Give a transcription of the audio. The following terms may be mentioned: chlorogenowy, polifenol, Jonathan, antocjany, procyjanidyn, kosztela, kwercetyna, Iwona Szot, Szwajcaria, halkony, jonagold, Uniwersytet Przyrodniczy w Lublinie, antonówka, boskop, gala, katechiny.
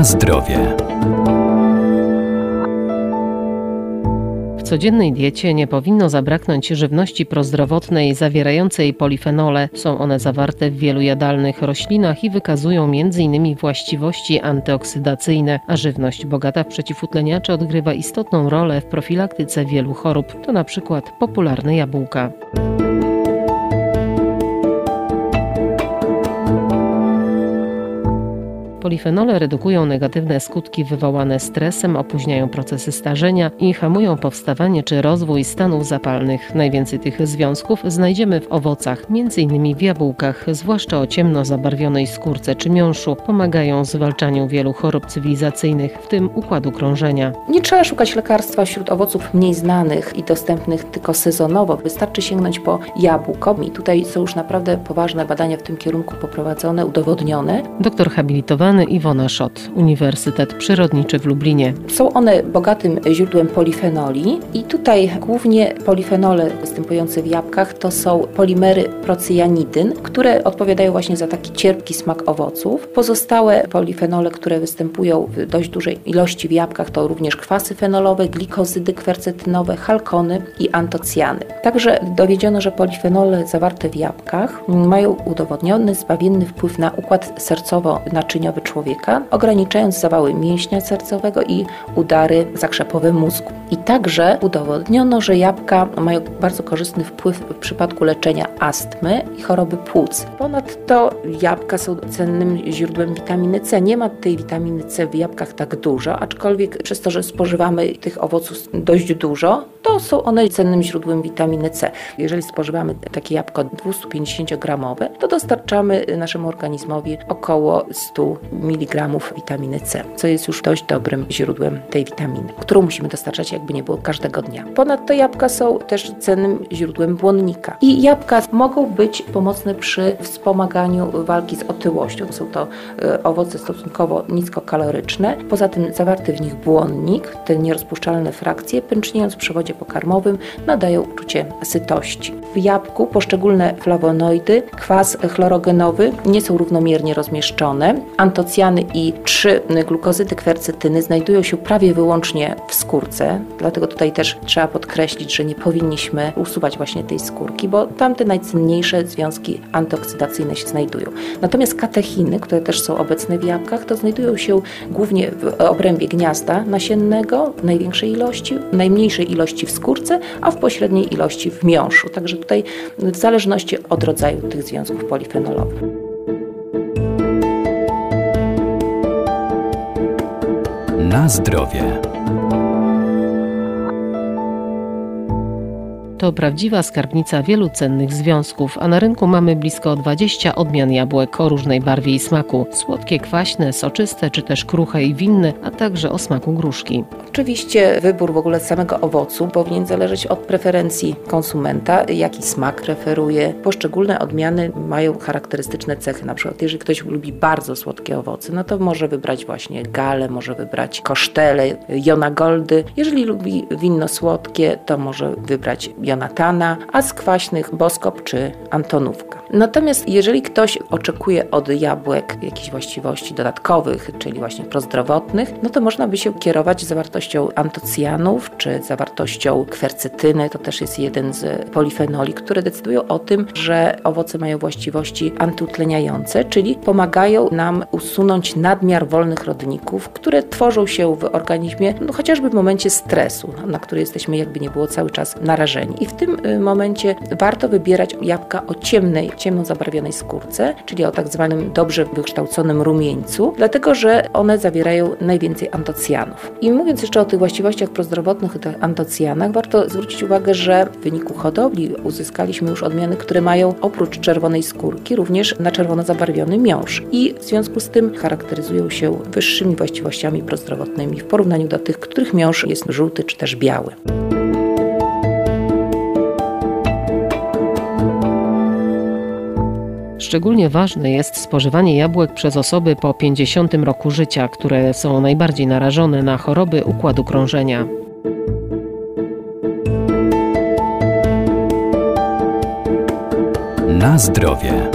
Na zdrowie. W codziennej diecie nie powinno zabraknąć żywności prozdrowotnej zawierającej polifenole. Są one zawarte w wielu jadalnych roślinach i wykazują m.in. właściwości antyoksydacyjne, a żywność bogata w przeciwutleniacze odgrywa istotną rolę w profilaktyce wielu chorób. To na przykład popularne jabłka. Polifenole redukują negatywne skutki wywołane stresem, opóźniają procesy starzenia i hamują powstawanie czy rozwój stanów zapalnych. Najwięcej tych związków znajdziemy w owocach, m.in. w jabłkach, zwłaszcza o ciemno zabarwionej skórce czy miąższu. Pomagają w zwalczaniu wielu chorób cywilizacyjnych, w tym układu krążenia. Nie trzeba szukać lekarstwa wśród owoców mniej znanych i dostępnych tylko sezonowo. Wystarczy sięgnąć po jabłko i tutaj są już naprawdę poważne badania w tym kierunku poprowadzone, udowodnione. Doktor habilitowany Iwona Szot, Uniwersytet Przyrodniczy w Lublinie. Są one bogatym źródłem polifenoli i tutaj głównie polifenole występujące w jabłkach to są polimery procyjanidyn, które odpowiadają właśnie za taki cierpki smak owoców. Pozostałe polifenole, które występują w dość dużej ilości w jabłkach, to również kwasy fenolowe, glikozydy kwercetynowe, halkony i antocjany. Także dowiedziono, że polifenole zawarte w jabłkach mają udowodniony zbawienny wpływ na układ sercowo-naczyniowy człowieka, ograniczając zawały mięśnia sercowego i udary zakrzepowe mózgu. I także udowodniono, że jabłka mają bardzo korzystny wpływ w przypadku leczenia astmy i choroby płuc. Ponadto jabłka są cennym źródłem witaminy C. Nie ma tej witaminy C w jabłkach tak dużo, aczkolwiek przez to, że spożywamy tych owoców dość dużo, to są one cennym źródłem witaminy C. Jeżeli spożywamy takie jabłko 250-gramowe, to dostarczamy naszemu organizmowi około 100 mg witaminy C, co jest już dość dobrym źródłem tej witaminy, którą musimy dostarczać jakby nie było każdego dnia. Ponadto jabłka są też cennym źródłem błonnika i jabłka mogą być pomocne przy wspomaganiu walki z otyłością. Są to owoce stosunkowo niskokaloryczne, poza tym zawarty w nich błonnik, te nierozpuszczalne frakcje, pęczniejąc przy wodzie pokarmowym, nadają uczucie sytości. W jabłku poszczególne flawonoidy, kwas chlorogenowy nie są równomiernie rozmieszczone. Antocjany i 3 glukozydy kwercetyny znajdują się prawie wyłącznie w skórce, dlatego tutaj też trzeba podkreślić, że nie powinniśmy usuwać właśnie tej skórki, bo tam te najcenniejsze związki antyoksydacyjne się znajdują. Natomiast katechiny, które też są obecne w jabłkach, to znajdują się głównie w obrębie gniazda nasiennego w największej ilości, w najmniejszej ilości w skórce, a w pośredniej ilości w miąższu. Także tutaj w zależności od rodzaju tych związków polifenolowych. Na zdrowie. To prawdziwa skarbnica wielu cennych związków, a na rynku mamy blisko 20 odmian jabłek o różnej barwie i smaku. Słodkie, kwaśne, soczyste czy też kruche i winne, a także o smaku gruszki. Oczywiście wybór w ogóle samego owocu powinien zależeć od preferencji konsumenta, jaki smak preferuje. Poszczególne odmiany mają charakterystyczne cechy. Na przykład jeżeli ktoś lubi bardzo słodkie owoce, no to może wybrać właśnie galę, może wybrać kosztele, jonagoldy. Jeżeli lubi winno słodkie, to może wybrać Jonathana, a z kwaśnych boskop czy antonówka. Natomiast jeżeli ktoś oczekuje od jabłek jakichś właściwości dodatkowych, czyli właśnie prozdrowotnych, no to można by się kierować zawartością antocjanów czy zawartością kwercetyny. To też jest jeden z polifenoli, które decydują o tym, że owoce mają właściwości antyutleniające, czyli pomagają nam usunąć nadmiar wolnych rodników, które tworzą się w organizmie, no chociażby w momencie stresu, na który jesteśmy jakby nie było cały czas narażeni. I w tym momencie warto wybierać jabłka o ciemno zabarwionej skórce, czyli o tak zwanym dobrze wykształconym rumieńcu, dlatego że one zawierają najwięcej antocjanów. I mówiąc jeszcze o tych właściwościach prozdrowotnych i tych antocjanach, warto zwrócić uwagę, że w wyniku hodowli uzyskaliśmy już odmiany, które mają oprócz czerwonej skórki również na czerwono zabarwiony miąższ i w związku z tym charakteryzują się wyższymi właściwościami prozdrowotnymi w porównaniu do tych, których miąższ jest żółty czy też biały. Szczególnie ważne jest spożywanie jabłek przez osoby po 50. roku życia, które są najbardziej narażone na choroby układu krążenia. Na zdrowie.